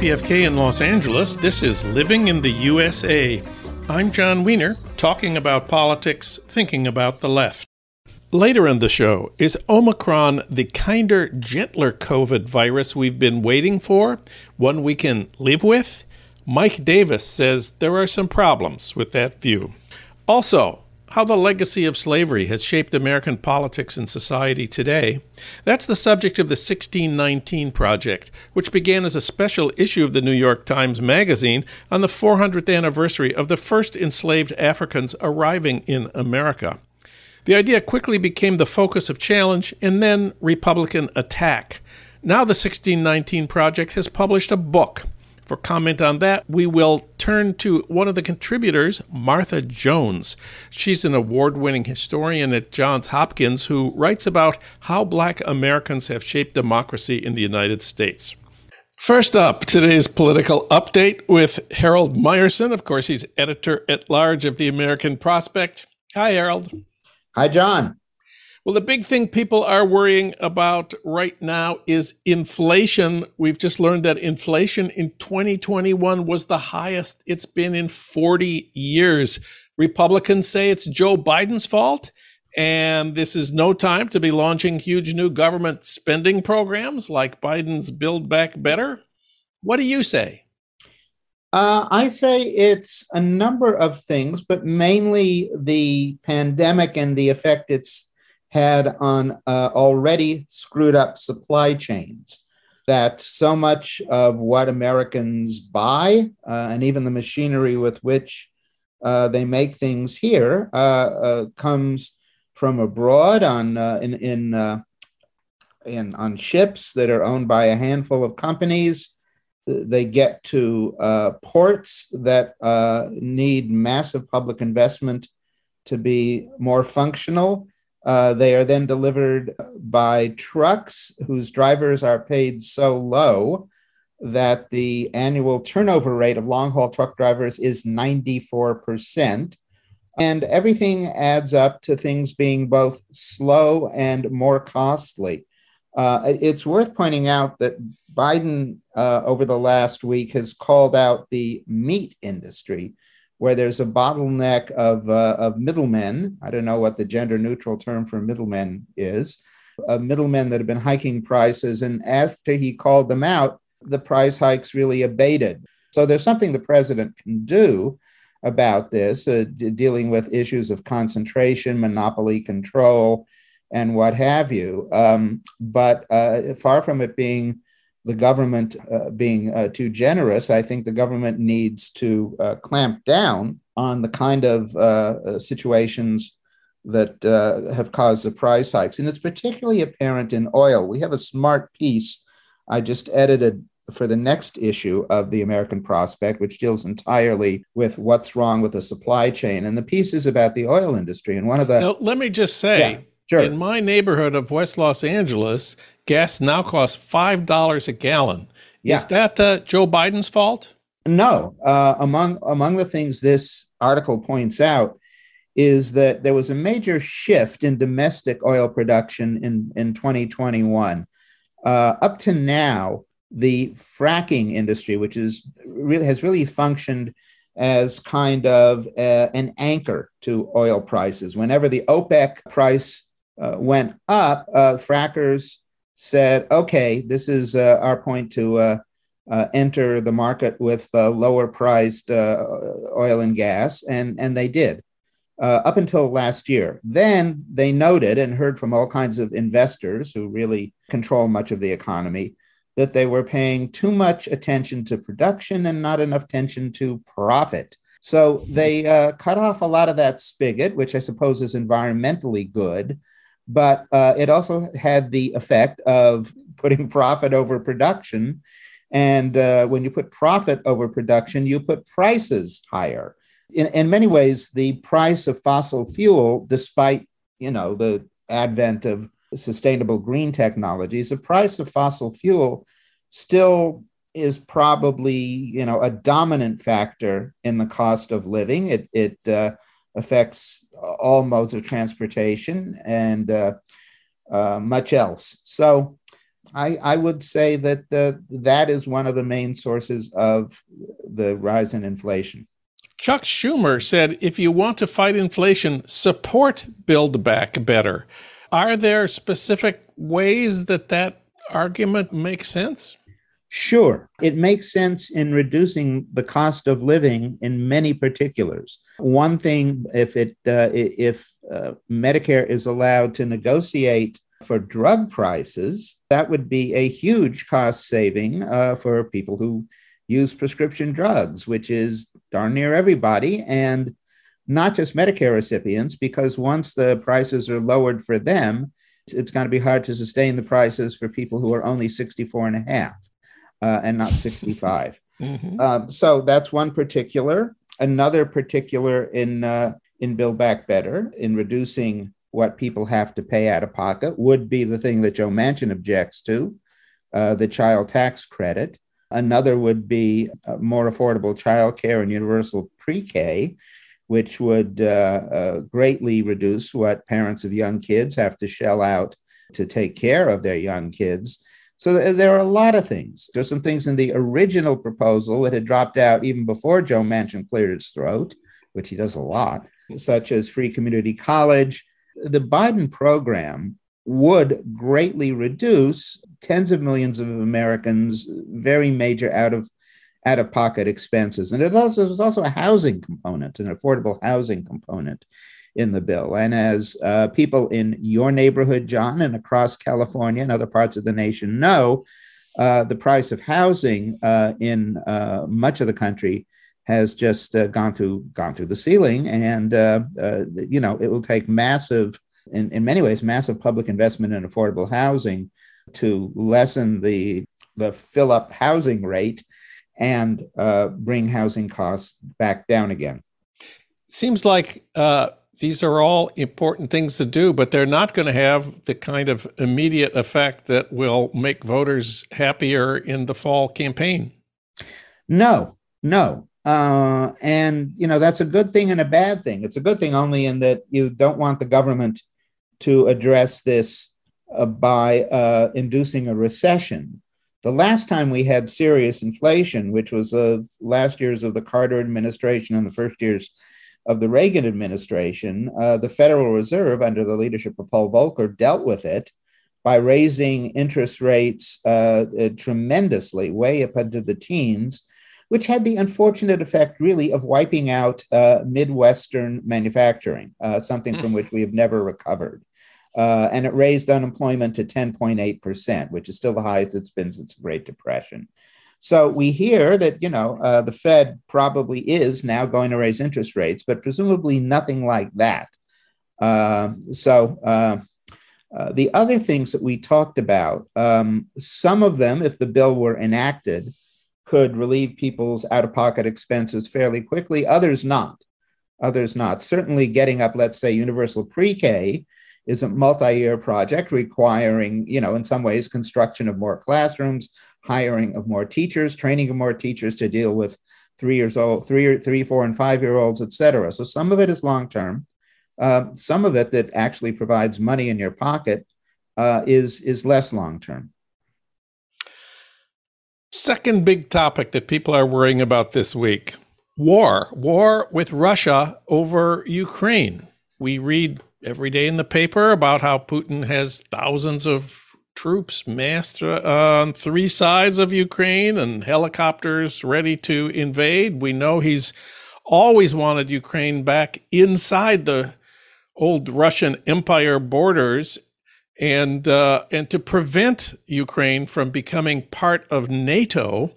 KPFK in Los Angeles, this is Living in the USA. I'm John Wiener, talking about politics, thinking about the left. Later in the show, is Omicron the kinder, gentler COVID virus we've been waiting for, one we can live with? Mike Davis says there are some problems with that view. Also, how the legacy of slavery has shaped American politics and society today. That's the subject of the 1619 Project, which began as a special issue of the New York Times Magazine on the 400th anniversary of the first enslaved Africans arriving in America. The idea quickly became the focus of challenge and then Republican attack. Now the 1619 Project has published a book. For comment on that, we will turn to one of the contributors, Martha Jones. She's an award-winning historian at Johns Hopkins who writes about how Black Americans have shaped democracy in the United States. First up, today's political update with Harold Meyerson. Of course, he's editor-at-large of the American Prospect. Hi, Harold. Hi, John. Well, the big thing people are worrying about right now is inflation. We've just learned that inflation in 2021 was the highest it's been in 40 years. Republicans say it's Joe Biden's fault, and this is no time to be launching huge new government spending programs like Biden's Build Back Better. What do you say? I say it's a number of things, but mainly the pandemic and the effect it's had on already screwed up supply chains, that so much of what Americans buy and even the machinery with which they make things here comes from abroad on ships that are owned by a handful of companies. They get to ports that need massive public investment to be more functional. They are then delivered by trucks whose drivers are paid so low that the annual turnover rate of long-haul truck drivers is 94%. And everything adds up to things being both slow and more costly. It's worth pointing out that Biden, over the last week, has called out the meat industry, where there's a bottleneck of middlemen. I don't know what the gender-neutral term for middlemen is, middlemen that have been hiking prices. And after he called them out, the price hikes really abated. So there's something the president can do about this, dealing with issues of concentration, monopoly control, and what have you. But far from it being the government being too generous, I think the government needs to clamp down on the kind of situations that have caused the price hikes. And it's particularly apparent in oil. We have a smart piece I just edited for the next issue of the American Prospect, which deals entirely with what's wrong with the supply chain. And the piece is about the oil industry. And one of the... Now, let me just say... Yeah. Sure. In my neighborhood of West Los Angeles, gas now costs $5 a gallon. Yeah. Is that Joe Biden's fault? No. Among the things this article points out is that there was a major shift in domestic oil production in 2021. Up to now, the fracking industry, which has really functioned as kind of an anchor to oil prices. Whenever the OPEC price went up, frackers said, okay, this is our point to enter the market with lower priced oil and gas. And they did up until last year. Then they noted and heard from all kinds of investors who really control much of the economy that they were paying too much attention to production and not enough attention to profit. So they cut off a lot of that spigot, which I suppose is environmentally good. But it also had the effect of putting profit over production. And when you put profit over production, you put prices higher. In many ways, the price of fossil fuel, despite the advent of sustainable green technologies, the price of fossil fuel still is probably a dominant factor in the cost of living. It affects all modes of transportation and much else. So I would say that that is one of the main sources of the rise in inflation. Chuck Schumer said, if you want to fight inflation, support Build Back Better. Are there specific ways that that argument makes sense? Sure. It makes sense in reducing the cost of living in many particulars. One thing, if Medicare is allowed to negotiate for drug prices, that would be a huge cost saving for people who use prescription drugs, which is darn near everybody, and not just Medicare recipients, because once the prices are lowered for them, it's going to be hard to sustain the prices for people who are only 64 and a half and not 65. Mm-hmm. So that's one particular. Another particular in Build Back Better, in reducing what people have to pay out of pocket, would be the thing that Joe Manchin objects to, the child tax credit. Another would be more affordable childcare and universal pre-K, which would greatly reduce what parents of young kids have to shell out to take care of their young kids. So there are a lot of things. There's some things in the original proposal that had dropped out even before Joe Manchin cleared his throat, which he does a lot, such as free community college. The Biden program would greatly reduce tens of millions of Americans' very major out-of-pocket expenses. And there's also a housing component, an affordable housing component in the bill. And as people in your neighborhood, John, and across California and other parts of the nation know, the price of housing in much of the country has just gone through the ceiling. And, it will take massive, in many ways, massive public investment in affordable housing to lessen the fill-up housing rate and bring housing costs back down again. Seems like these are all important things to do, but they're not going to have the kind of immediate effect that will make voters happier in the fall campaign. No. And that's a good thing and a bad thing. It's a good thing only in that you don't want the government to address this by inducing a recession. The last time we had serious inflation, which was the last years of the Carter administration and the first years of the Reagan administration, the Federal Reserve, under the leadership of Paul Volcker, dealt with it by raising interest rates tremendously, way up into the teens, which had the unfortunate effect, really, of wiping out Midwestern manufacturing, something from which we have never recovered. And it raised unemployment to 10.8%, which is still the highest it's been since the Great Depression. So we hear that, the Fed probably is now going to raise interest rates, but presumably nothing like that. So the other things that we talked about, some of them, if the bill were enacted, could relieve people's out-of-pocket expenses fairly quickly, others not. Certainly getting up, let's say, universal pre-K is a multi-year project requiring, in some ways, construction of more classrooms, hiring of more teachers, training of more teachers to deal with 3, 4, and 5-year-olds, et cetera. So some of it is long-term. Some of it that actually provides money in your pocket is less long-term. Second big topic that people are worrying about this week, war with Russia over Ukraine. We read every day in the paper about how Putin has thousands of troops massed on three sides of Ukraine and helicopters ready to invade. We know he's always wanted Ukraine back inside the old Russian Empire borders and to prevent Ukraine from becoming part of NATO.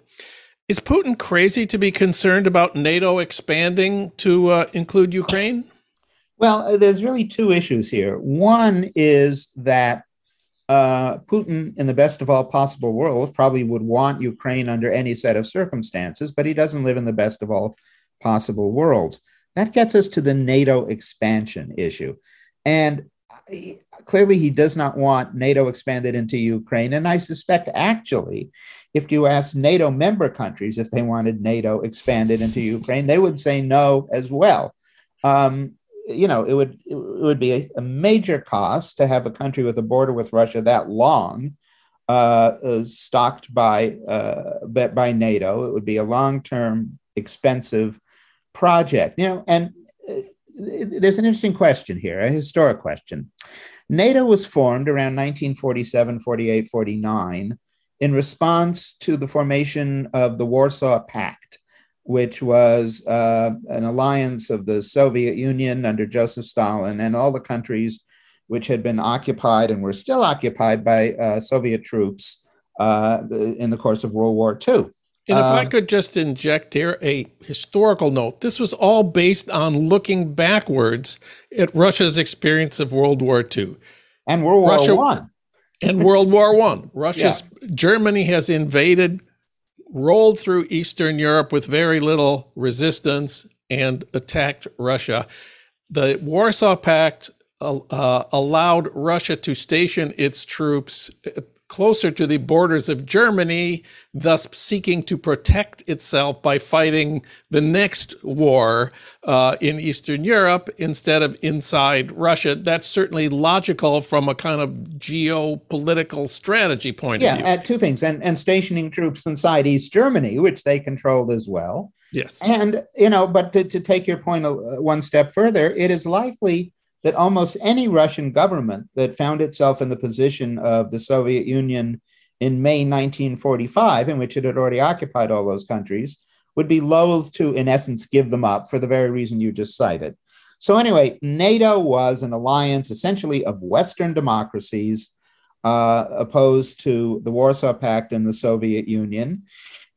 Is Putin crazy to be concerned about NATO expanding to include Ukraine? Well, there's really two issues here. One is that Putin, in the best of all possible worlds, probably would want Ukraine under any set of circumstances, but he doesn't live in the best of all possible worlds. That gets us to the NATO expansion issue. And clearly, he does not want NATO expanded into Ukraine. And I suspect, actually, if you ask NATO member countries if they wanted NATO expanded into Ukraine, they would say no as well. It would be a major cost to have a country with a border with Russia that long, stocked by NATO. It would be a long-term, expensive project. You know, and there's an interesting question here, a historic question. NATO was formed around 1947, 48, 49 in response to the formation of the Warsaw Pact, which was an alliance of the Soviet Union under Joseph Stalin and all the countries which had been occupied and were still occupied by Soviet troops in the course of World War II. And if I could just inject here a historical note, this was all based on looking backwards at Russia's experience of World War II. And World War I. And World War I. Russia's, yeah. Germany has invaded, rolled through Eastern Europe with very little resistance and attacked Russia. The Warsaw Pact allowed Russia to station its troops closer to the borders of Germany, thus seeking to protect itself by fighting the next war in Eastern Europe instead of inside Russia. That's certainly logical from a kind of geopolitical strategy point of view. Yeah, two things, and stationing troops inside East Germany, which they controlled as well. Yes. And, you know, but to take your point one step further, it is likely that almost any Russian government that found itself in the position of the Soviet Union in May 1945, in which it had already occupied all those countries, would be loath to, in essence, give them up for the very reason you just cited. So anyway, NATO was an alliance essentially of Western democracies opposed to the Warsaw Pact and the Soviet Union.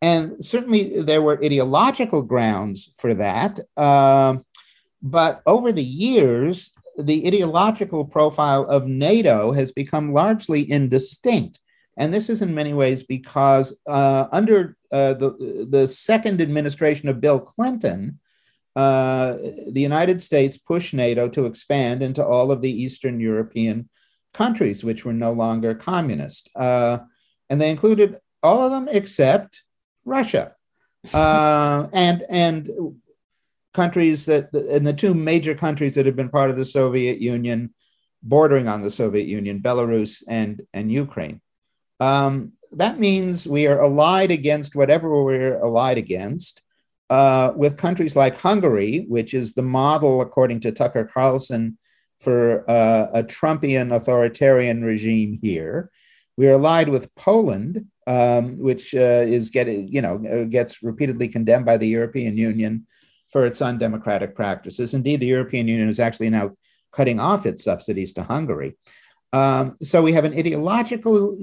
And certainly there were ideological grounds for that. But over the years, the ideological profile of NATO has become largely indistinct. And this is in many ways because under the second administration of Bill Clinton, the United States pushed NATO to expand into all of the Eastern European countries, which were no longer communist. And they included all of them except Russia. And countries that, and the two major countries that had been part of the Soviet Union, bordering on the Soviet Union, Belarus and Ukraine. That means we are allied against whatever we're allied against with countries like Hungary, which is the model, according to Tucker Carlson, for a Trumpian authoritarian regime here. We're allied with Poland, which gets repeatedly condemned by the European Union for its undemocratic practices. Indeed, the European Union is actually now cutting off its subsidies to Hungary. So we have an ideological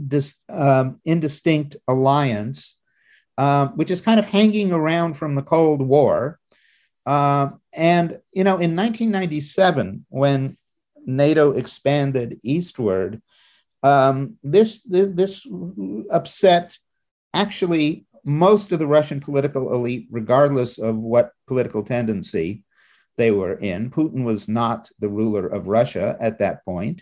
indistinct alliance, which is kind of hanging around from the Cold War. And, you know, in 1997, when NATO expanded eastward, this upset actually most of the Russian political elite, regardless of what political tendency they were in. Putin was not the ruler of Russia at that point.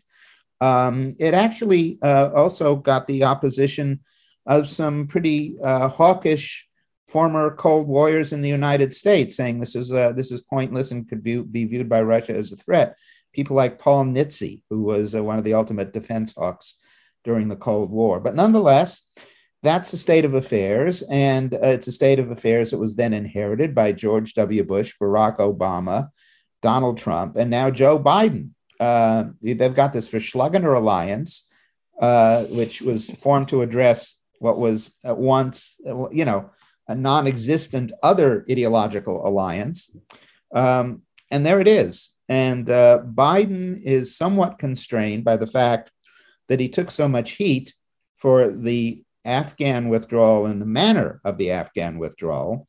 It actually also got the opposition of some pretty hawkish former Cold Warriors in the United States, saying this is pointless and could be viewed by Russia as a threat. People like Paul Nitze, who was one of the ultimate defense hawks during the Cold War. But nonetheless, that's the state of affairs, and it's a state of affairs that was then inherited by George W. Bush, Barack Obama, Donald Trump, and now Joe Biden. They've got this Verschlagener Alliance, which was formed to address what was at once, you know, a non-existent other ideological alliance. And there it is. And Biden is somewhat constrained by the fact that he took so much heat for the Afghan withdrawal and the manner of the Afghan withdrawal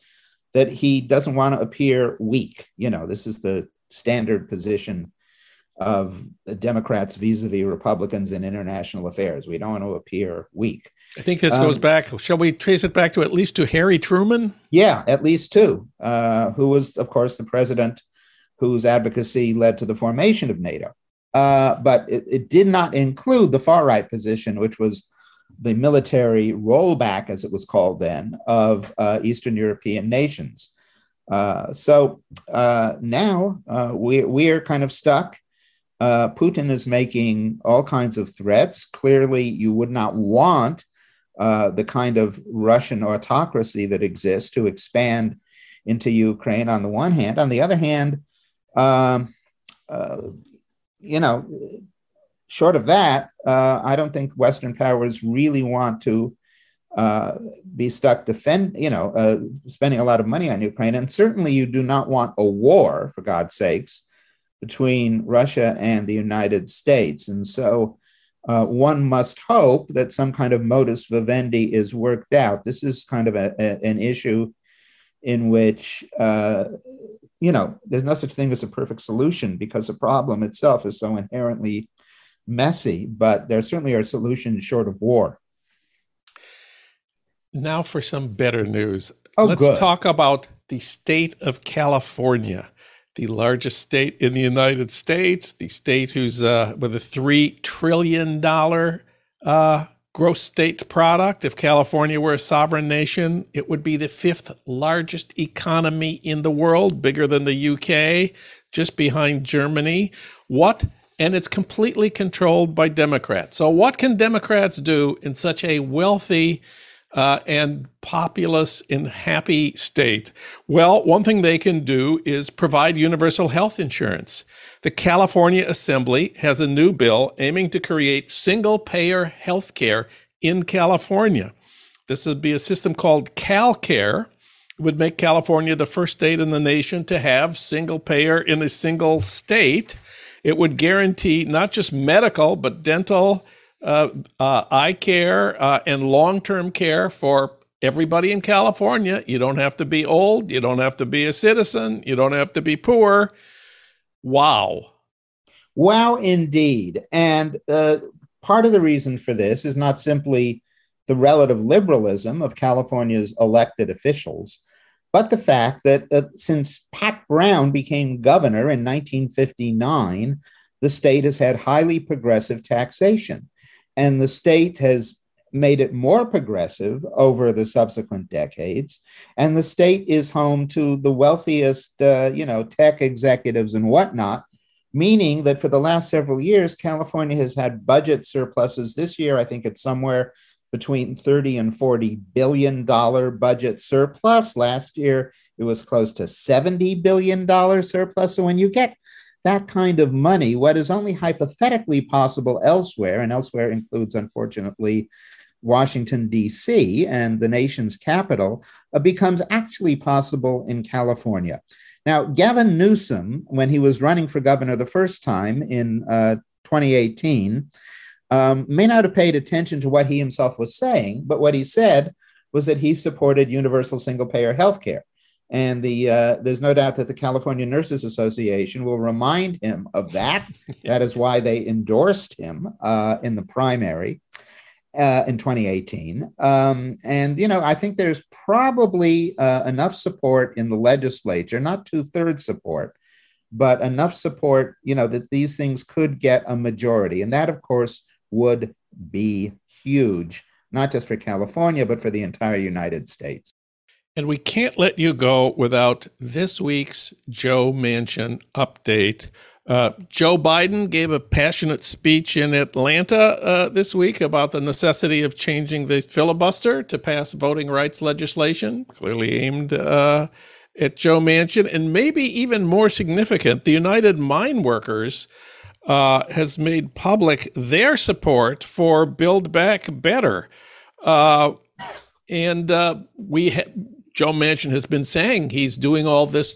that he doesn't want to appear weak. You know, this is the standard position of the Democrats vis-a-vis Republicans in international affairs. We don't want to appear weak. I think this goes back, shall we trace it back to at least to Harry Truman? Yeah, at least two, who was, of course, the president whose advocacy led to the formation of NATO. But it did not include the far-right position, which was the military rollback, as it was called then, of Eastern European nations. So now we are kind of stuck. Putin is making all kinds of threats. Clearly, you would not want the kind of Russian autocracy that exists to expand into Ukraine on the one hand. On the other hand, you know, short of that, I don't think Western powers really want to be stuck spending a lot of money on Ukraine. And certainly you do not want a war, for God's sakes, between Russia and the United States. And so one must hope that some kind of modus vivendi is worked out. This is kind of an issue in which, you know, there's no such thing as a perfect solution because the problem itself is so inherently messy, but there certainly are solutions short of war. Now for some better news. Let's talk about the state of California, the largest state in the United States, the state who's with a $3 trillion gross state product. If California were a sovereign nation, it would be the 5th largest economy in the world, bigger than the UK, just behind Germany. And it's completely controlled by Democrats. So what can Democrats do in such a wealthy and populous and happy state? Well, one thing they can do is provide universal health insurance. The California Assembly has a new bill aiming to create single-payer health care in California. This would be a system called CalCare. It would make California the first state in the nation to have single-payer in a single state. It would guarantee not just medical, but dental, eye care, and long-term care for everybody in California. You don't have to be old. You don't have to be a citizen. You don't have to be poor. Wow. Wow, indeed. And part of the reason for this is not simply the relative liberalism of California's elected officials, but the fact that since Pat Brown became governor in 1959, the state has had highly progressive taxation. And the state has made it more progressive over the subsequent decades. And the state is home to the wealthiest, tech executives and whatnot, meaning that for the last several years, California has had budget surpluses. This year, I think it's somewhere between $30 and $40 billion budget surplus. Last year, it was close to $70 billion surplus. So when you get that kind of money, what is only hypothetically possible elsewhere, and elsewhere includes, unfortunately, Washington, D.C. and the nation's capital, becomes actually possible in California. Now, Gavin Newsom, when he was running for governor the first time in 2018, may not have paid attention to what he himself was saying, but what he said was that he supported universal single-payer health care. And there's no doubt that the California Nurses Association will remind him of that. Yes. That is why they endorsed him in the primary in 2018. I think there's probably enough support in the legislature, not 2/3 support, but enough support, that these things could get a majority. And that, of course, would be huge, not just for California, but for the entire United States. And we can't let you go without this week's Joe Manchin update. Joe Biden gave a passionate speech in Atlanta this week about the necessity of changing the filibuster to pass voting rights legislation, clearly aimed at Joe Manchin. And maybe even more significant, the United Mine Workers has made public their support for Build Back Better. Joe Manchin has been saying he's doing all this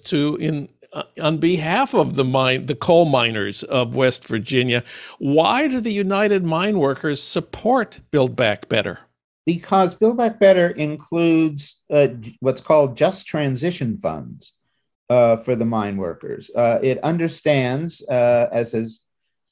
on behalf of the coal miners of West Virginia. Why do the United Mine Workers support Build Back Better? Because Build Back Better includes what's called just transition funds for the mine workers. It understands, as has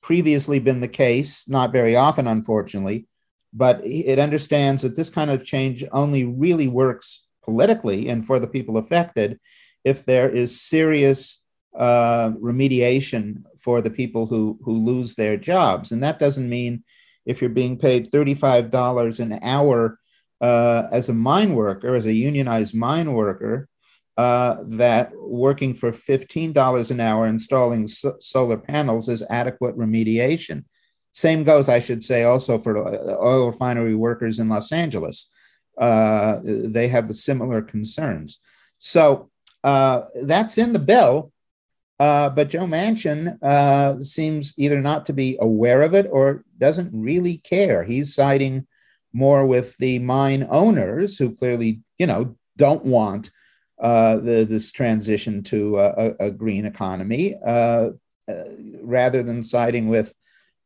previously been the case, not very often, unfortunately, but it understands that this kind of change only really works politically and for the people affected if there is serious remediation for the people who lose their jobs. And that doesn't mean if you're being paid $35 an hour as a mine worker, as a unionized mine worker, that working for $15 an hour installing solar panels is adequate remediation. Same goes, I should say, also for oil refinery workers in Los Angeles. They have the similar concerns. So that's in the bill, but Joe Manchin seems either not to be aware of it or doesn't really care. He's siding more with the mine owners who clearly, you know, don't want this transition to a green economy, rather than siding with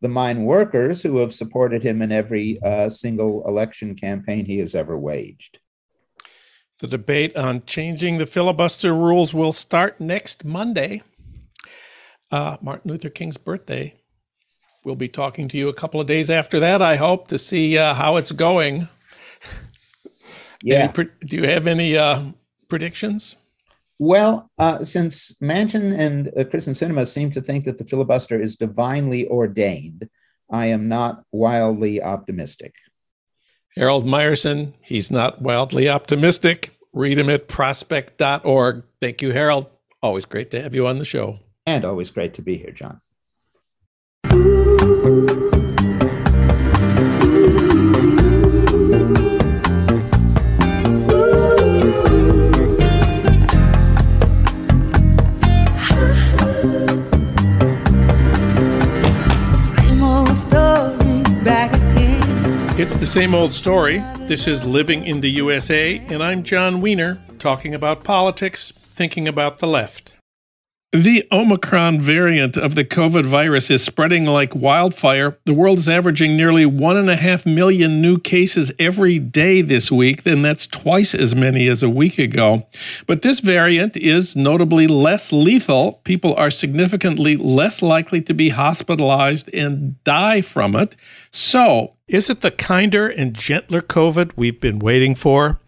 the mine workers who have supported him in every single election campaign he has ever waged. The debate on changing the filibuster rules will start next Monday. Martin Luther King's birthday. We'll be talking to you a couple of days after that, I hope, to see how it's going. Yeah. Do you have any predictions? Well, since Manchin and Kristen Sinema seem to think that the filibuster is divinely ordained, I am not wildly optimistic. Harold Meyerson, he's not wildly optimistic. Read him at prospect.org. Thank you, Harold. Always great to have you on the show. And always great to be here, John. It's the same old story. This is Living in the USA, and I'm John Wiener, talking about politics, thinking about the left. The Omicron variant of the COVID virus is spreading like wildfire. The world is averaging nearly 1.5 million new cases every day this week, and that's twice as many as a week ago. But this variant is notably less lethal. People are significantly less likely to be hospitalized and die from it. So, is it the kinder and gentler COVID we've been waiting for?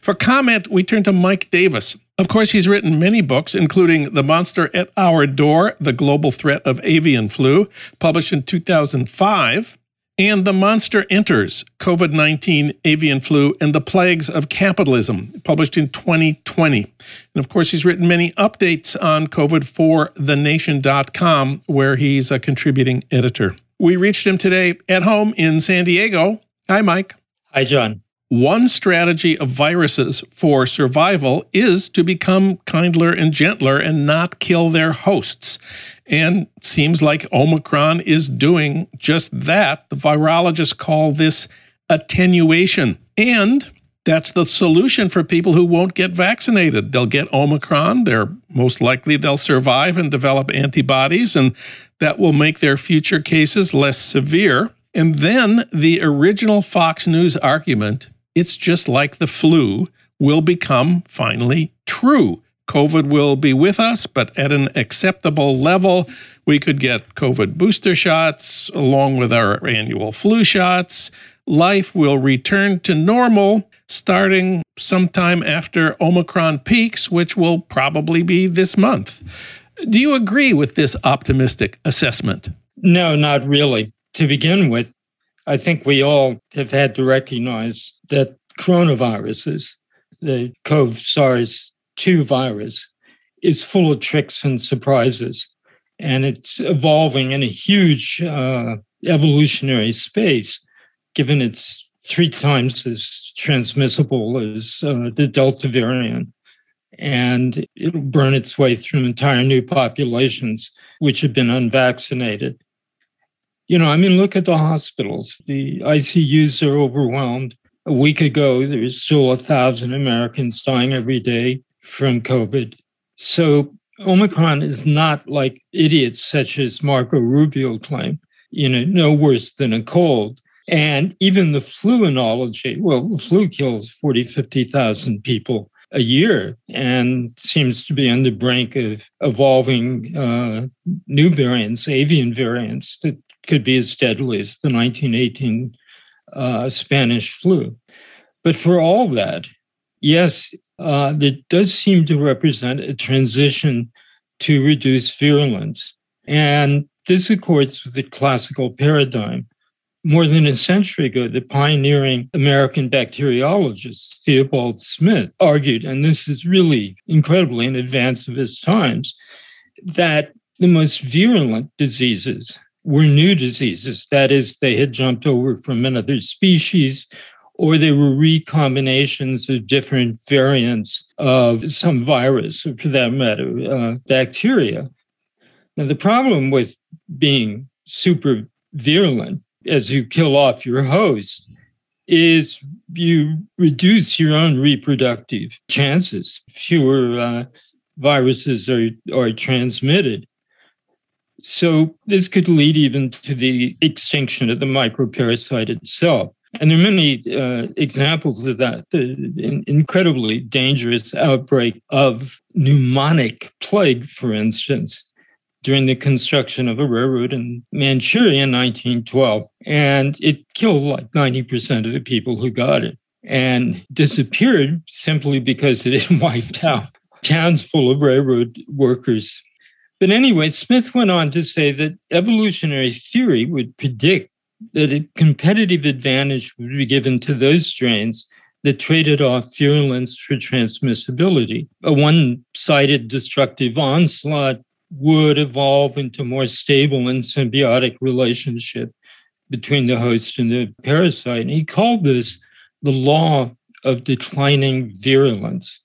For comment, we turn to Mike Davis. Of course, he's written many books, including The Monster at Our Door, The Global Threat of Avian Flu, published in 2005, and The Monster Enters, COVID-19, Avian Flu, and the Plagues of Capitalism, published in 2020. And of course, he's written many updates on COVID for thenation.com, where he's a contributing editor. We reached him today at home in San Diego. Hi, Mike. Hi, John. One strategy of viruses for survival is to become kinder and gentler and not kill their hosts. And seems like Omicron is doing just that. The virologists call this attenuation. And that's the solution for people who won't get vaccinated. They'll get Omicron. They're most likely they'll survive and develop antibodies, and that will make their future cases less severe. And then the original Fox News argument, it's just like the flu, will become finally true. COVID will be with us, but at an acceptable level. We could get COVID booster shots along with our annual flu shots. Life will return to normal starting sometime after Omicron peaks, which will probably be this month. Do you agree with this optimistic assessment? No, not really. To begin with, I think we all have had to recognize that coronaviruses, the SARS-CoV-2 virus, is full of tricks and surprises, and it's evolving in a huge evolutionary space, given it's 3 times as transmissible as the Delta variant, and it'll burn its way through entire new populations which have been unvaccinated. You know, I mean, look at the hospitals. The ICUs are overwhelmed. A week ago, there was still 1,000 Americans dying every day from COVID. So Omicron is not like idiots such as Marco Rubio claim, you know, no worse than a cold. And even the flu analogy, well, the flu kills 40, 50,000 people a year and seems to be on the brink of evolving new variants, avian variants that could be as deadly as the 1918 Spanish flu. But for all that, yes, it does seem to represent a transition to reduce virulence. And this accords with the classical paradigm. More than a century ago, the pioneering American bacteriologist Theobald Smith argued, and this is really incredibly in advance of his times, that the most virulent diseases were new diseases. That is, they had jumped over from another species, or they were recombinations of different variants of some virus, or for that matter, bacteria. Now, the problem with being super virulent as you kill off your host is you reduce your own reproductive chances. Fewer viruses are transmitted. So this could lead even to the extinction of the microparasite itself. And there are many examples of that. The incredibly dangerous outbreak of pneumonic plague, for instance, during the construction of a railroad in Manchuria in 1912. And it killed like 90% of the people who got it and disappeared simply because it wiped out towns full of railroad workers. But anyway, Smith went on to say that evolutionary theory would predict that a competitive advantage would be given to those strains that traded off virulence for transmissibility. A one-sided destructive onslaught would evolve into more stable and symbiotic relationship between the host and the parasite. And he called this the law of declining virulence.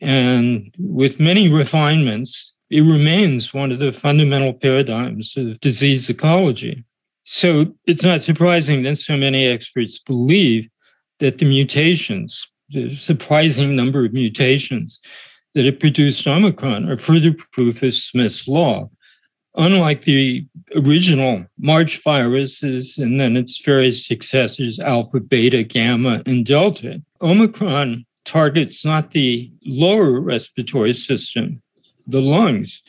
And with many refinements, it remains one of the fundamental paradigms of disease ecology. So it's not surprising that so many experts believe that the mutations, the surprising number of mutations that it produced Omicron, are further proof of Smith's law. Unlike the original March viruses and then its various successors, Alpha, Beta, Gamma, and Delta, Omicron targets not the lower respiratory system, the lungs,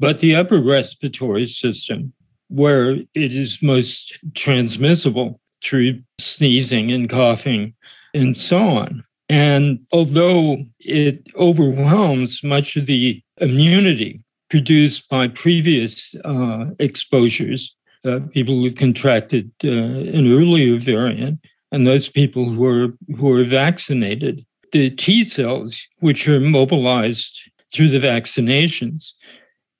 but the upper respiratory system, where it is most transmissible through sneezing and coughing and so on. And although it overwhelms much of the immunity produced by previous exposures, people who've contracted an earlier variant and those people who are vaccinated, the T cells, which are mobilized through the vaccinations,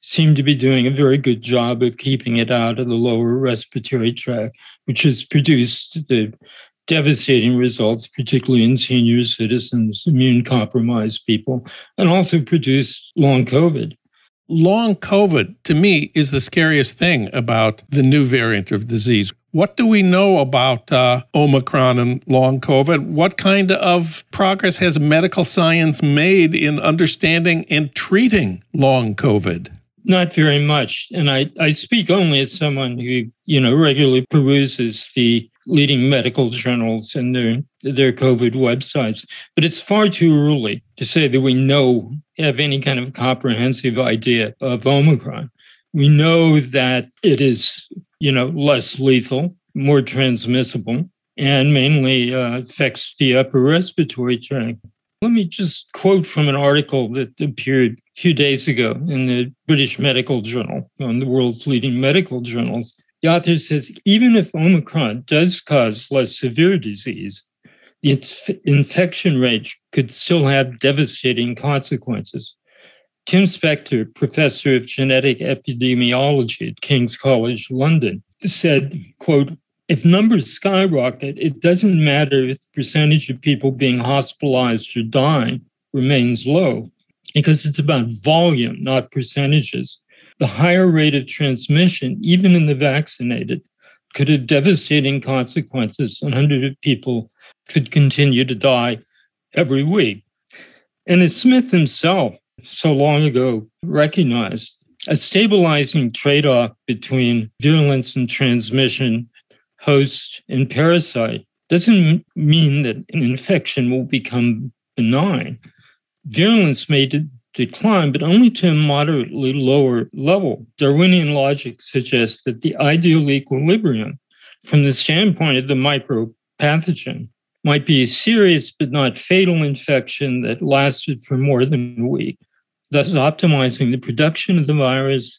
seem to be doing a very good job of keeping it out of the lower respiratory tract, which has produced the devastating results, particularly in senior citizens, immune-compromised people, and also produced long COVID. Long COVID, to me, is the scariest thing about the new variant of disease. What do we know about Omicron and long COVID? What kind of progress has medical science made in understanding and treating long COVID? Not very much. And I speak only as someone who, regularly peruses the leading medical journals and their COVID websites. But it's far too early to say that we have any kind of comprehensive idea of Omicron. We know that it is, less lethal, more transmissible, and mainly affects the upper respiratory tract. Let me just quote from an article that appeared a few days ago in the British Medical Journal, one of the world's leading medical journals. The author says, even if Omicron does cause less severe disease, its infection rate could still have devastating consequences. Tim Spector, professor of genetic epidemiology at King's College London, said, quote, if numbers skyrocket, it doesn't matter if the percentage of people being hospitalized or dying remains low, because it's about volume, not percentages. The higher rate of transmission, even in the vaccinated, could have devastating consequences, and hundreds of people could continue to die every week. And as Smith himself so long ago recognized, a stabilizing trade-off between virulence and transmission, host and parasite, doesn't mean that an infection will become benign. Virulence may decline, but only to a moderately lower level. Darwinian logic suggests that the ideal equilibrium from the standpoint of the micropathogen might be a serious but not fatal infection that lasted for more than a week, thus optimizing the production of the virus.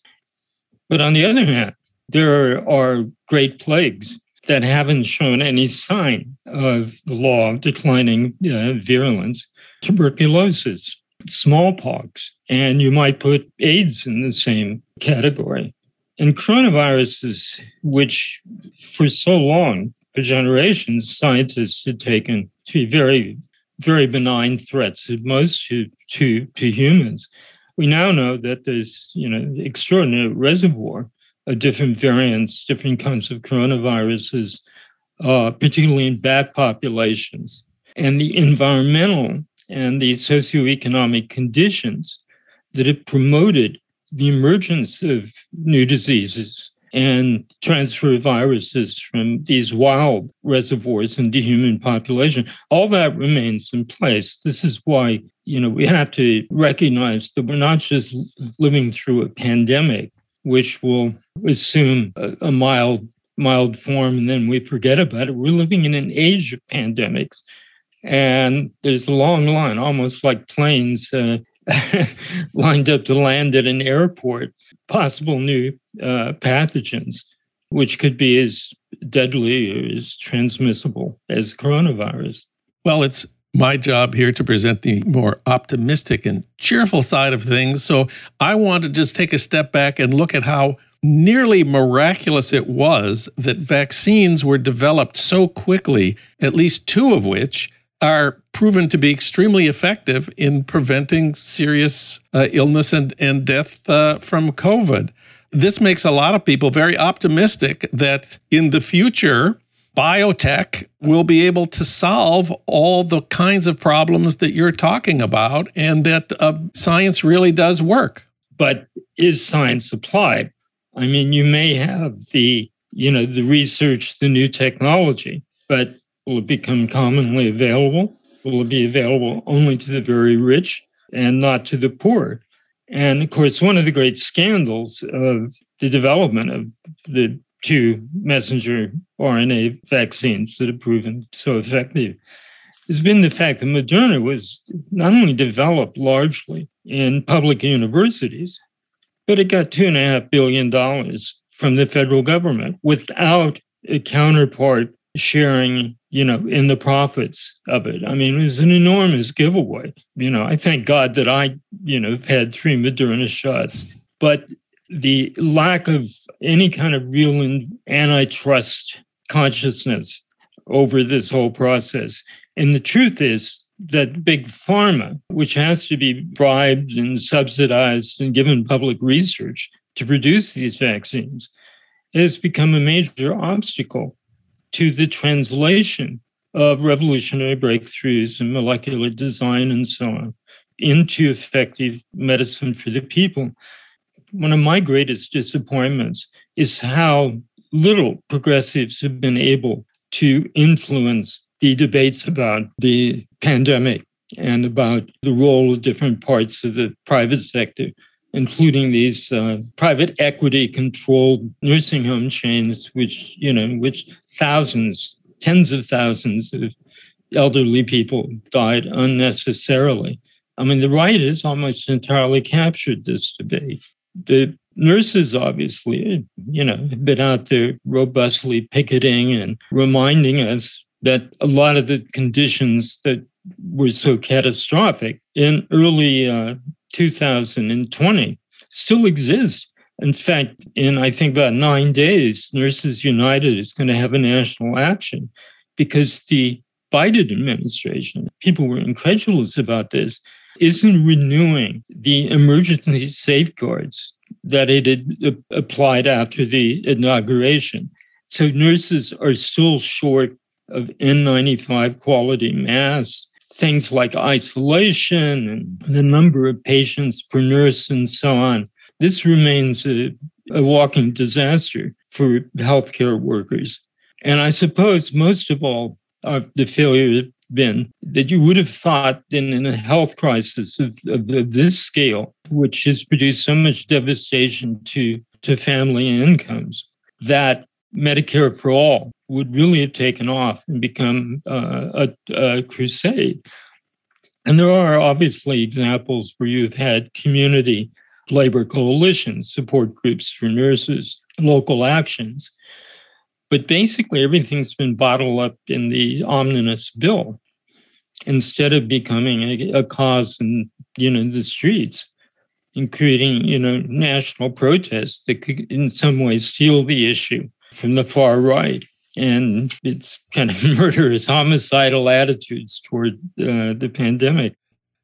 But on the other hand, there are great plagues that haven't shown any sign of the law of declining virulence, tuberculosis, smallpox, and you might put AIDS in the same category. And coronaviruses, which for so long, for generations, scientists had taken to be very, very benign threats, most to humans. We now know that there's, extraordinary reservoir of different variants, different kinds of coronaviruses, particularly in bat populations. And the environmental and the socioeconomic conditions that have promoted the emergence of new diseases and transfer of viruses from these wild reservoirs into human population, all that remains in place. This is why, we have to recognize that we're not just living through a pandemic, which will assume a mild form, and then we forget about it. We're living in an age of pandemics, and there's a long line, almost like planes lined up to land at an airport, possible new pathogens, which could be as deadly or as transmissible as coronavirus. Well, it's my job here to present the more optimistic and cheerful side of things. So I want to just take a step back and look at how nearly miraculous it was that vaccines were developed so quickly, at least two of which are proven to be extremely effective in preventing serious illness and death from COVID. This makes a lot of people very optimistic that in the future, biotech will be able to solve all the kinds of problems that you're talking about and that science really does work. But is science applied? I mean, you may have the research, the new technology, but will it become commonly available? Will it be available only to the very rich and not to the poor? And of course, one of the great scandals of the development of the two messenger RNA vaccines that have proven so effective has been the fact that Moderna was not only developed largely in public universities, but it got $2.5 billion from the federal government without a counterpart sharing in the profits of it. I mean, it was an enormous giveaway. I thank God that I, have had 3 Moderna shots. But the lack of any kind of real antitrust consciousness over this whole process. And the truth is that big pharma, which has to be bribed and subsidized and given public research to produce these vaccines, has become a major obstacle to the translation of revolutionary breakthroughs in molecular design and so on into effective medicine for the people. One of my greatest disappointments is how little progressives have been able to influence the debates about the pandemic and about the role of different parts of the private sector, including these private equity-controlled nursing home chains, which thousands, tens of thousands of elderly people died unnecessarily. I mean, the right has almost entirely captured this debate. The nurses, obviously, have been out there robustly picketing and reminding us that a lot of the conditions that were so catastrophic in early 2020 still exist. In fact, in I think about 9 days, Nurses United is going to have a national action because the Biden administration, people were incredulous about this, isn't renewing the emergency safeguards that it had applied after the inauguration. So nurses are still short of N95 quality masks, things like isolation and the number of patients per nurse and so on. This remains a walking disaster for healthcare workers. And I suppose most of all, the failure has been that you would have thought that in a health crisis of this scale, which has produced so much devastation to family and incomes, that Medicare for All would really have taken off and become a crusade. And there are obviously examples where you've had community labor coalitions, support groups for nurses, local actions. But basically, everything's been bottled up in the omnibus bill instead of becoming a cause in the streets. including, national protests that could in some ways steal the issue from the far right and its kind of murderous, homicidal attitudes toward the pandemic.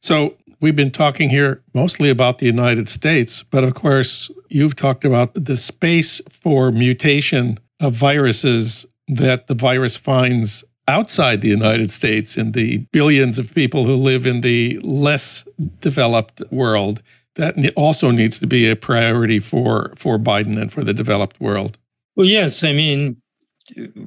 So we've been talking here mostly about the United States, but of course, you've talked about the space for mutation of viruses that the virus finds outside the United States in the billions of people who live in the less developed world. That also needs to be a priority for Biden and for the developed world. Well, yes. I mean,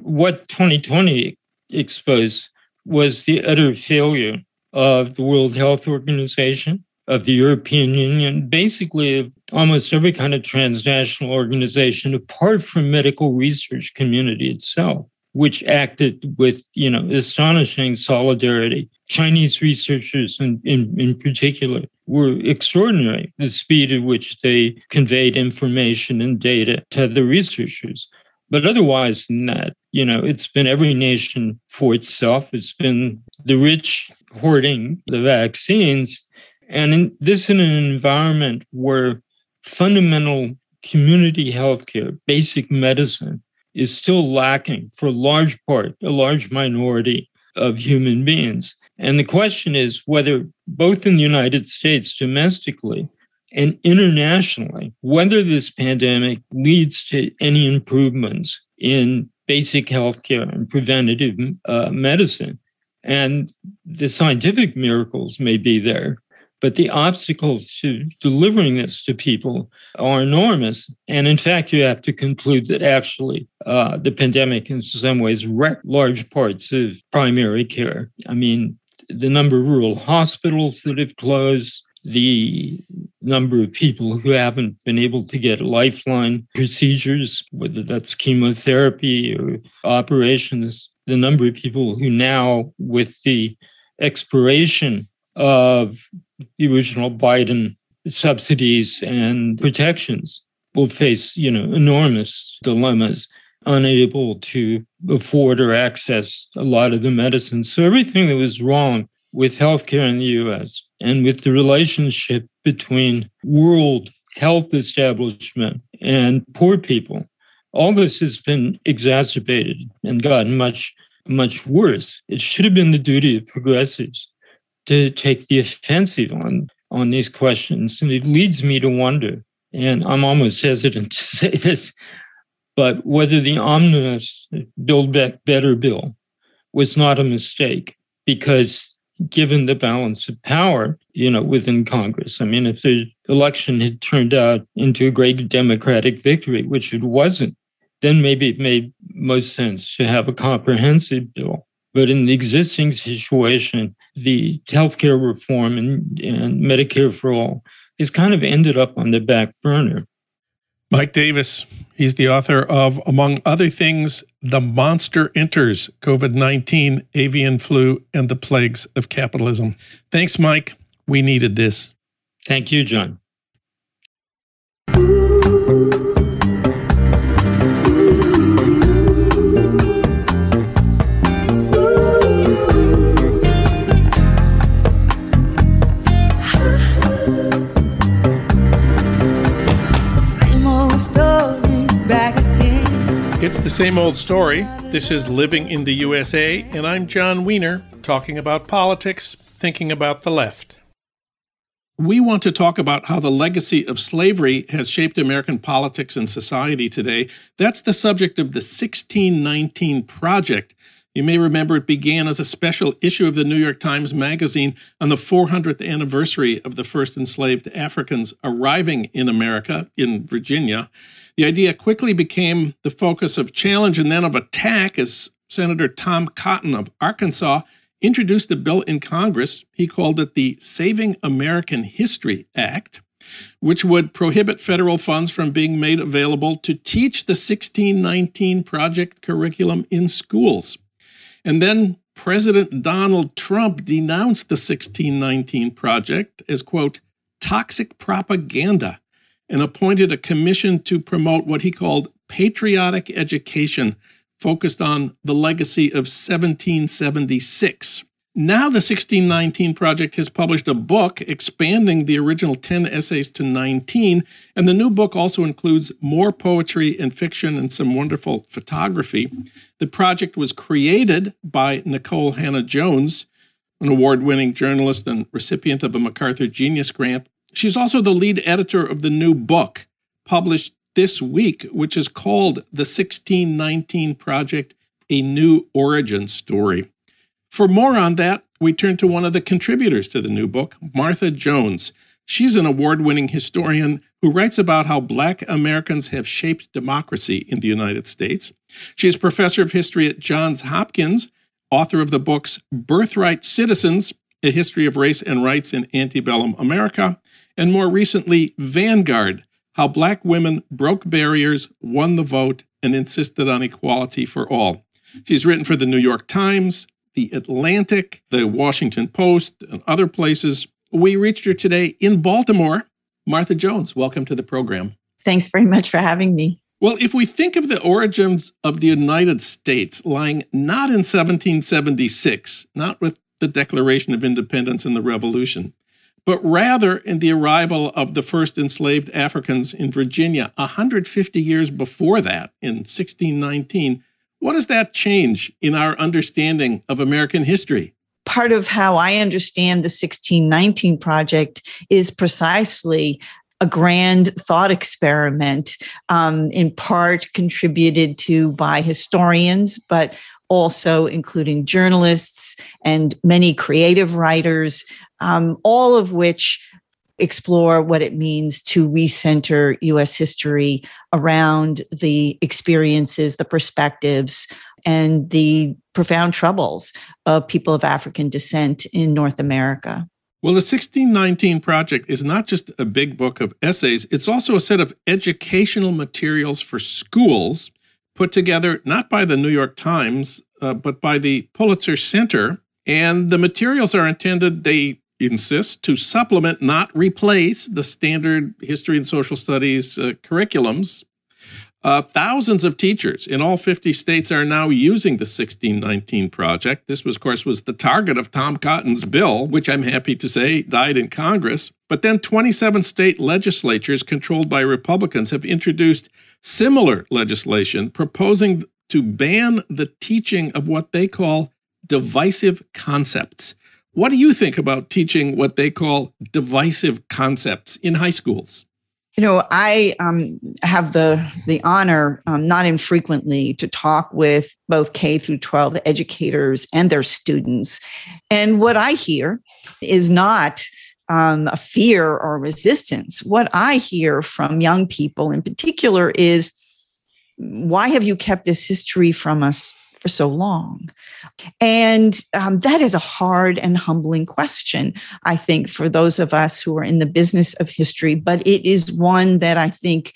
what 2020 exposed was the utter failure of the World Health Organization, of the European Union, basically of almost every kind of transnational organization apart from medical research community itself, which acted with, astonishing solidarity. Chinese researchers in particular were extraordinary, the speed at which they conveyed information and data to the researchers. But otherwise than that, it's been every nation for itself. It's been the rich hoarding the vaccines. And in an environment where fundamental community healthcare, basic medicine, is still lacking for a large minority of human beings. And the question is whether, both in the United States domestically and internationally, whether this pandemic leads to any improvements in basic healthcare and preventative medicine. And the scientific miracles may be there, but the obstacles to delivering this to people are enormous. And in fact, you have to conclude that actually the pandemic in some ways wrecked large parts of primary care. I mean, the number of rural hospitals that have closed, the number of people who haven't been able to get lifeline procedures, whether that's chemotherapy or operations, the number of people who now, with the expiration of the original Biden subsidies and protections, will face, enormous dilemmas, unable to afford or access a lot of the medicine. So everything that was wrong with healthcare in the U.S. and with the relationship between world health establishment and poor people, all this has been exacerbated and gotten much, much worse. It should have been the duty of progressives to take the offensive on these questions. And it leads me to wonder, and I'm almost hesitant to say this, but whether the omnibus Build Back Better bill was not a mistake, because given the balance of power, within Congress, I mean, if the election had turned out into a great Democratic victory, which it wasn't, then maybe it made most sense to have a comprehensive bill. But in the existing situation, the healthcare reform and Medicare for all is kind of ended up on the back burner. Mike Davis, he's the author of, among other things, The Monster Enters, COVID-19, Avian Flu, and the Plagues of Capitalism. Thanks, Mike. We needed this. Thank you, John. It's the same old story. This is Living in the USA, and I'm John Wiener, talking about politics, thinking about the left. We want to talk about how the legacy of slavery has shaped American politics and society today. That's the subject of the 1619 Project. You may remember it began as a special issue of the New York Times Magazine on the 400th anniversary of the first enslaved Africans arriving in America, in Virginia. The idea quickly became the focus of challenge and then of attack as Senator Tom Cotton of Arkansas introduced a bill in Congress. He called it the Saving American History Act, which would prohibit federal funds from being made available to teach the 1619 Project curriculum in schools. And then President Donald Trump denounced the 1619 Project as, quote, toxic propaganda, and appointed a commission to promote what he called patriotic education, focused on the legacy of 1776. Now the 1619 Project has published a book expanding the original 10 essays to 19, and the new book also includes more poetry and fiction and some wonderful photography. The project was created by Nikole Hannah-Jones, an award-winning journalist and recipient of a MacArthur Genius Grant. She's also the lead editor of the new book, published this week, which is called The 1619 Project, A New Origin Story. For more on that, we turn to one of the contributors to the new book, Martha Jones. She's an award-winning historian who writes about how Black Americans have shaped democracy in the United States. She is professor of history at Johns Hopkins, author of the books Birthright Citizens, A History of Race and Rights in Antebellum America, and more recently, Vanguard, How Black Women Broke Barriers, Won the Vote, and Insisted on Equality for All. She's written for the New York Times, The Atlantic, The Washington Post, and other places. We reached her today in Baltimore. Martha Jones, welcome to the program. Thanks very much for having me. Well, if we think of the origins of the United States lying not in 1776, not with the Declaration of Independence and the Revolution, but rather in the arrival of the first enslaved Africans in Virginia 150 years before that, in 1619, what does that change in our understanding of American history? Part of how I understand the 1619 Project is precisely a grand thought experiment, in part contributed to by historians, but also including journalists and many creative writers, all of which explore what it means to recenter U.S. history around the experiences, the perspectives, and the profound troubles of people of African descent in North America. Well, the 1619 Project is not just a big book of essays, it's also a set of educational materials for schools put together not by the New York Times, but by the Pulitzer Center. And the materials are intended, they insist, to supplement, not replace, the standard history and social studies curriculums. Thousands of teachers in all 50 states are now using the 1619 Project. This, of course, was the target of Tom Cotton's bill, which I'm happy to say died in Congress. But then 27 state legislatures controlled by Republicans have introduced similar legislation proposing to ban the teaching of what they call divisive concepts. What do you think about teaching what they call divisive concepts in high schools? You know, I have the honor not infrequently to talk with both K through 12 educators and their students. And what I hear is not a fear or resistance. What I hear from young people in particular is, why have you kept this history from us for so long? And that is a hard and humbling question, I think, for those of us who are in the business of history, but it is one that I think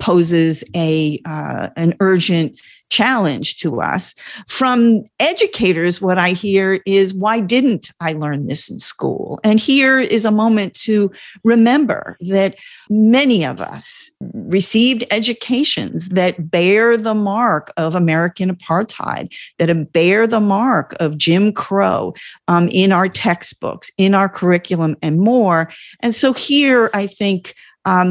poses an urgent challenge to us. From educators, what I hear is, why didn't I learn this in school? And here is a moment to remember that many of us received educations that bear the mark of American apartheid, that bear the mark of Jim Crow in our textbooks, in our curriculum, and more. And so here, I think,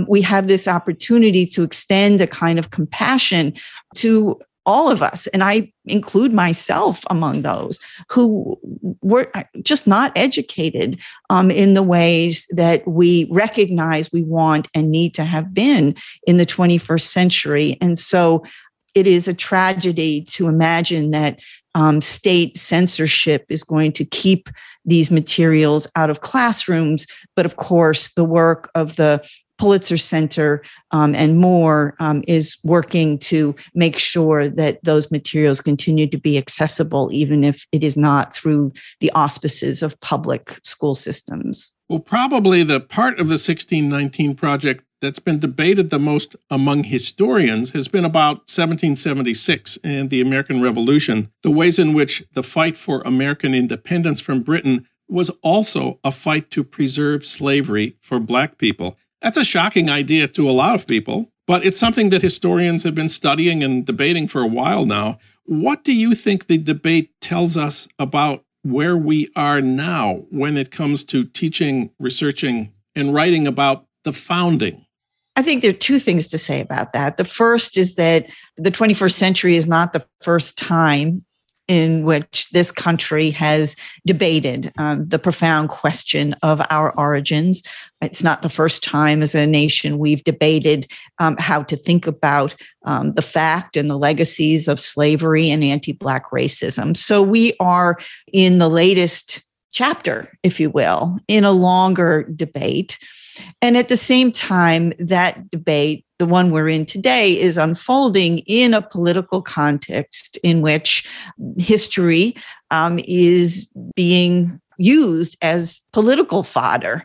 we have this opportunity to extend a kind of compassion to all of us, and I include myself among those who were just not educated in the ways that we recognize we want and need to have been in the 21st century. And so it is a tragedy to imagine that state censorship is going to keep these materials out of classrooms. But of course, the work of the Pulitzer Center and more is working to make sure that those materials continue to be accessible, even if it is not through the auspices of public school systems. Well, probably the part of the 1619 Project that's been debated the most among historians has been about 1776 and the American Revolution, the ways in which the fight for American independence from Britain was also a fight to preserve slavery for Black people. That's a shocking idea to a lot of people, but it's something that historians have been studying and debating for a while now. What do you think the debate tells us about where we are now when it comes to teaching, researching, and writing about the founding? I think there are two things to say about that. The first is that the 21st century is not the first time in which this country has debated the profound question of our origins. It's not the first time as a nation we've debated how to think about the fact and the legacies of slavery and anti-Black racism. So we are in the latest chapter, if you will, in a longer debate. And at the same time, that debate, the one we're in today, is unfolding in a political context in which history is being used as political fodder,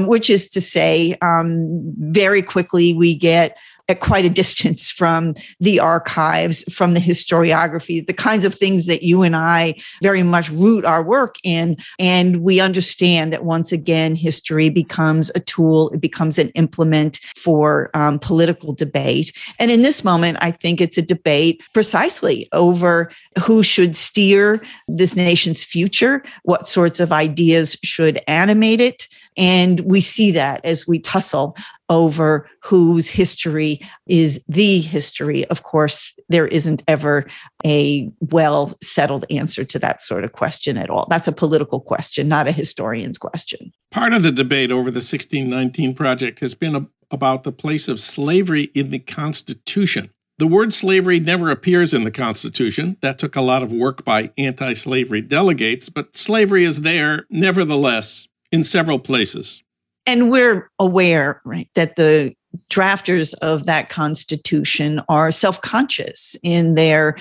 which is to say, very quickly we get at quite a distance from the archives, from the historiography, the kinds of things that you and I very much root our work in. And we understand that once again, history becomes a tool, it becomes an implement for political debate. And in this moment, I think it's a debate precisely over who should steer this nation's future, what sorts of ideas should animate it. And we see that as we tussle over whose history is the history. Of course, there isn't ever a well-settled answer to that sort of question at all. That's a political question, not a historian's question. Part of the debate over the 1619 Project has been about the place of slavery in the Constitution. The word slavery never appears in the Constitution. That took a lot of work by anti-slavery delegates, but slavery is there, nevertheless, in several places. And we're aware, right, that the drafters of that Constitution are self-conscious in their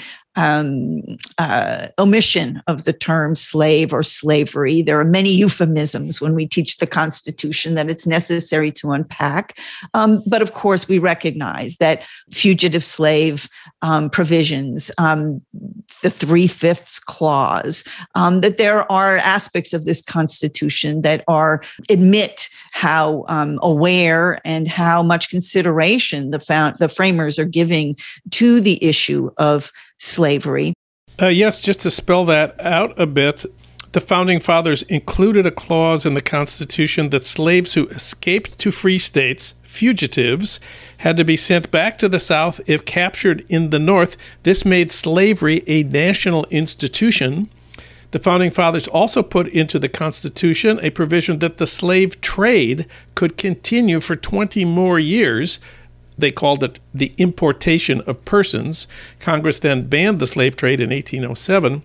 omission of the term slave or slavery. There are many euphemisms when we teach the Constitution that it's necessary to unpack. But of course, we recognize that fugitive slave provisions, the 3/5 clause, that there are aspects of this Constitution that admit how aware and how much consideration the framers are giving to the issue of slavery. Yes, just to spell that out a bit, the Founding Fathers included a clause in the Constitution that slaves who escaped to free states, fugitives, had to be sent back to the South if captured in the North. This made slavery a national institution. The Founding Fathers also put into the Constitution a provision that the slave trade could continue for 20 more years. They called it the importation of persons. Congress then banned the slave trade in 1807.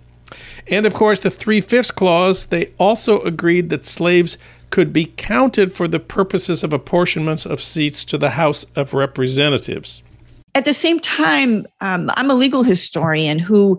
And of course, the 3/5 clause, they also agreed that slaves could be counted for the purposes of apportionments of seats to the House of Representatives. At the same time, I'm a legal historian who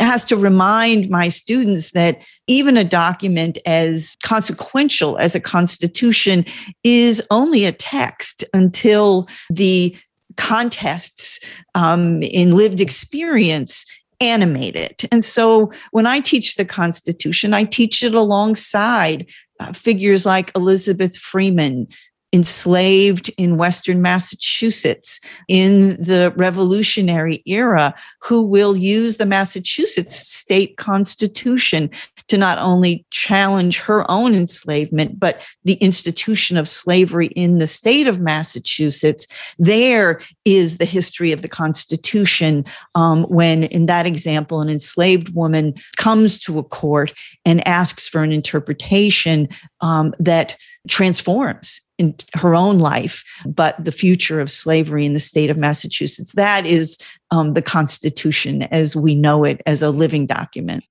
has to remind my students that even a document as consequential as a constitution is only a text until the contests in lived experience animate it. And so when I teach the Constitution, I teach it alongside figures like Elizabeth Freeman, enslaved in Western Massachusetts in the Revolutionary era, who will use the Massachusetts state constitution to not only challenge her own enslavement, but the institution of slavery in the state of Massachusetts. There is the history of the Constitution when, in that example, an enslaved woman comes to a court and asks for an interpretation that transforms in her own life, but the future of slavery in the state of Massachusetts. That is the Constitution as we know it, as a living document.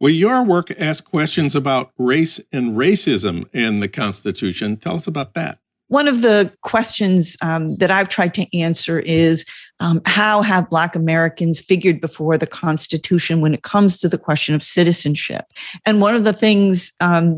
Well, your work asks questions about race and racism in the Constitution. Tell us about that. One of the questions that I've tried to answer is how have Black Americans figured before the Constitution when it comes to the question of citizenship? And one of the things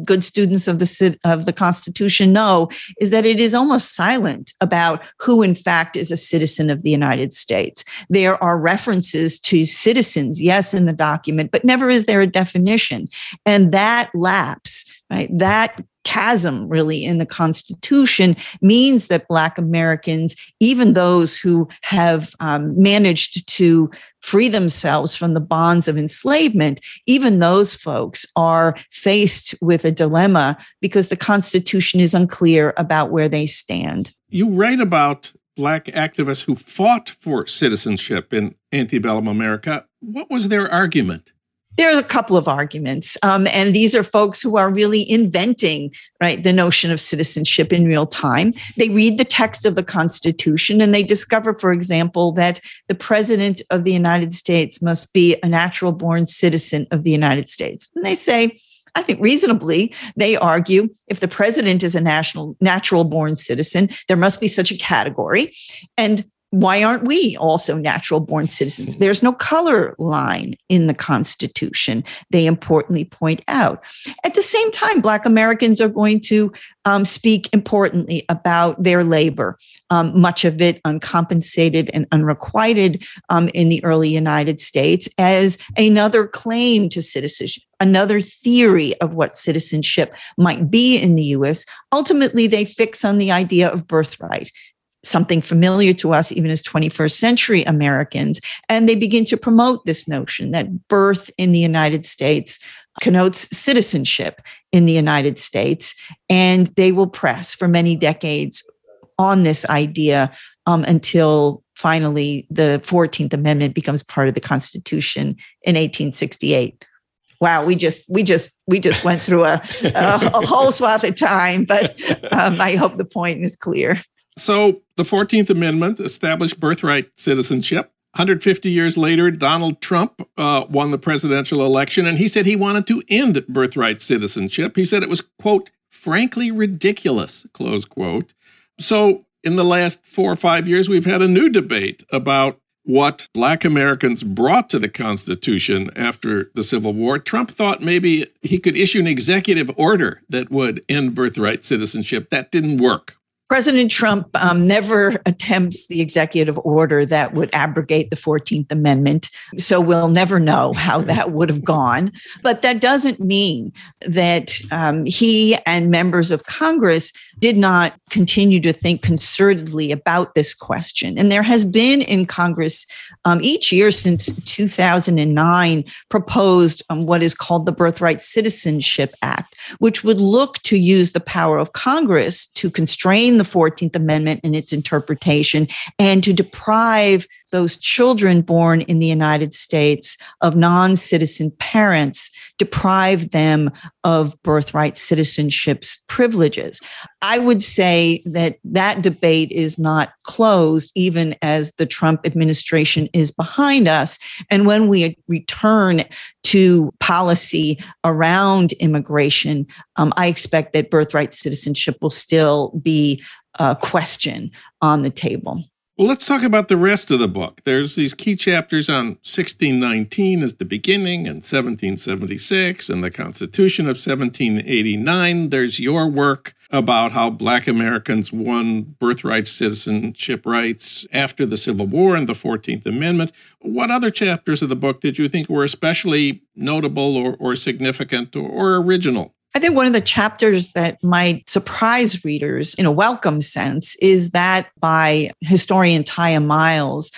good students of the Constitution know is that it is almost silent about who, in fact, is a citizen of the United States. There are references to citizens, yes, in the document, but never is there a definition. And that lapse right? That chasm really in the Constitution means that Black Americans, even those who have managed to free themselves from the bonds of enslavement, even those folks are faced with a dilemma because the Constitution is unclear about where they stand. You write about Black activists who fought for citizenship in antebellum America. What was their argument? There are a couple of arguments, and these are folks who are really inventing, right, the notion of citizenship in real time. They read the text of the Constitution, and they discover, for example, that the president of the United States must be a natural-born citizen of the United States. And they say, I think reasonably, they argue if the president is a natural-born citizen, there must be such a category, and why aren't we also natural-born citizens? There's no color line in the Constitution, they importantly point out. At the same time, Black Americans are going to speak importantly about their labor, much of it uncompensated and unrequited in the early United States, as another claim to citizenship, another theory of what citizenship might be in the U.S. Ultimately, they fix on the idea of birthright, something familiar to us even as 21st century Americans. And they begin to promote this notion that birth in the United States connotes citizenship in the United States. And they will press for many decades on this idea until finally the 14th Amendment becomes part of the Constitution in 1868. Wow, we just went through a whole swath of time, but I hope the point is clear. So the 14th Amendment established birthright citizenship. 150 years later, Donald Trump won the presidential election, and he said he wanted to end birthright citizenship. He said it was, quote, frankly ridiculous, close quote. So in the last 4 or 5 years, we've had a new debate about what Black Americans brought to the Constitution after the Civil War. Trump thought maybe he could issue an executive order that would end birthright citizenship. That didn't work. President Trump never attempts the executive order that would abrogate the 14th Amendment, so we'll never know how that would have gone. But that doesn't mean that he and members of Congress did not continue to think concertedly about this question. And there has been in Congress each year since 2009 proposed what is called the Birthright Citizenship Act, which would look to use the power of Congress to constrain the 14th Amendment and its interpretation, and to deprive those children born in the United States of non-citizen parents, deprive them of birthright citizenship's privileges. I would say that that debate is not closed, even as the Trump administration is behind us. And when we return to policy around immigration, I expect that birthright citizenship will still be a question on the table. Well, let's talk about the rest of the book. There's these key chapters on 1619 as the beginning, and 1776, and the Constitution of 1789. There's your work about how Black Americans won birthright citizenship rights after the Civil War and the 14th Amendment. What other chapters of the book did you think were especially notable or significant or original? I think one of the chapters that might surprise readers in a welcome sense is that by historian Taya Miles,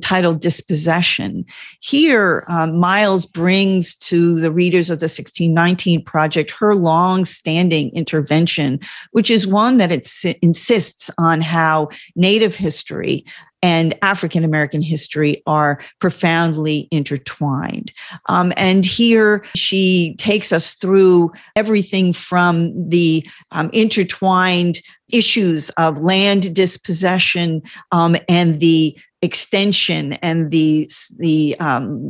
titled Dispossession. Here, Miles brings to the readers of the 1619 Project her long-standing intervention, which is one that insists on how Native history and African American history are profoundly intertwined. And here she takes us through everything from the intertwined issues of land dispossession and the extension and the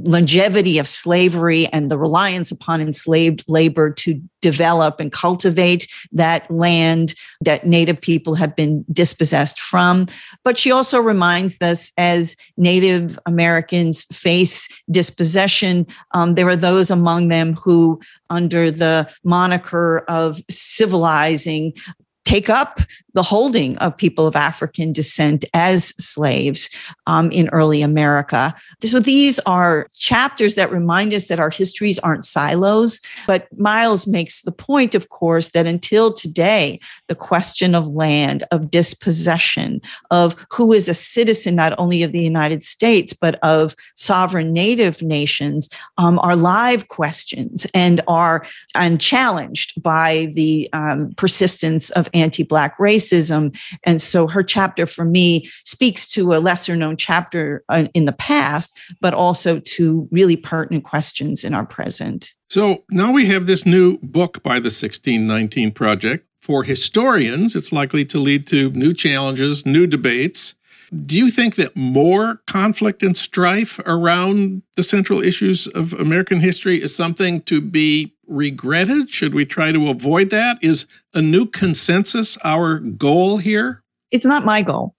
longevity of slavery and the reliance upon enslaved labor to develop and cultivate that land that Native people have been dispossessed from. But she also reminds us, as Native Americans face dispossession, there are those among them who, under the moniker of civilizing, take up the holding of people of African descent as slaves in early America. So these are chapters that remind us that our histories aren't silos. But Miles makes the point, of course, that until today, the question of land, of dispossession, of who is a citizen not only of the United States, but of sovereign native nations are live questions and are unchallenged by the persistence of anti-Black racism. And so her chapter for me speaks to a lesser known chapter in the past, but also to really pertinent questions in our present. So now we have this new book by the 1619 Project. For historians, it's likely to lead to new challenges, new debates. Do you think that more conflict and strife around the central issues of American history is something to be regretted? Should we try to avoid that? Is a new consensus our goal here? It's not my goal.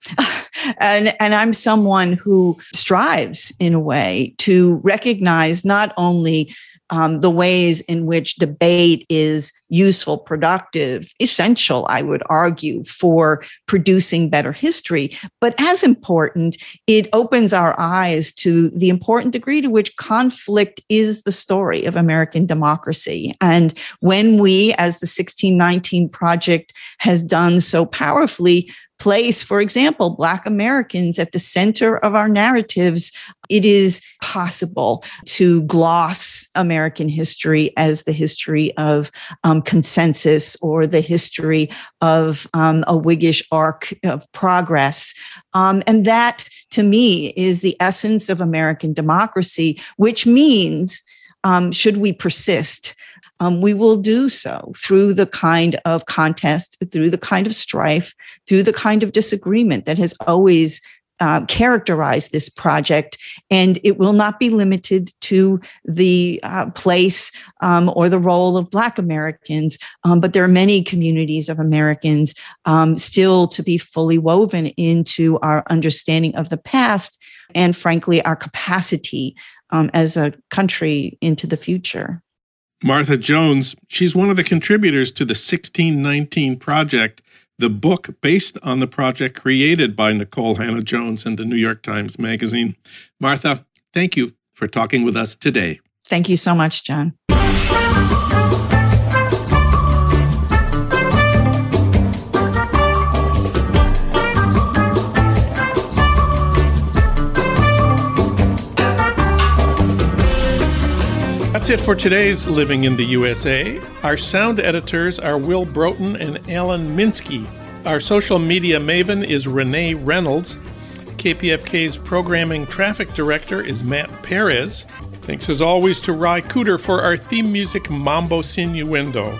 And I'm someone who strives, in a way, to recognize not only the ways in which debate is useful, productive, essential, I would argue, for producing better history. But as important, it opens our eyes to the important degree to which conflict is the story of American democracy. And when we, as the 1619 Project has done so powerfully, place, for example, Black Americans at the center of our narratives, it is possible to gloss American history as the history of consensus or the history of a Whiggish arc of progress. And that, to me, is the essence of American democracy, which means, should we persist, we will do so through the kind of contest, through the kind of strife, through the kind of disagreement that has always characterized this project. And it will not be limited to the place or the role of Black Americans, but there are many communities of Americans still to be fully woven into our understanding of the past and, frankly, our capacity as a country into the future. Martha Jones, she's one of the contributors to the 1619 Project, the book based on the project created by Nikole Hannah-Jones and the New York Times Magazine. Martha, thank you for talking with us today. Thank you so much, John. That's it for today's Living in the USA. Our sound editors are Will Broughton and Alan Minsky. Our social media maven is Renee Reynolds. KPFK's programming traffic director is Matt Perez. Thanks as always to Rai Cooter for our theme music, Mambo Sinuendo.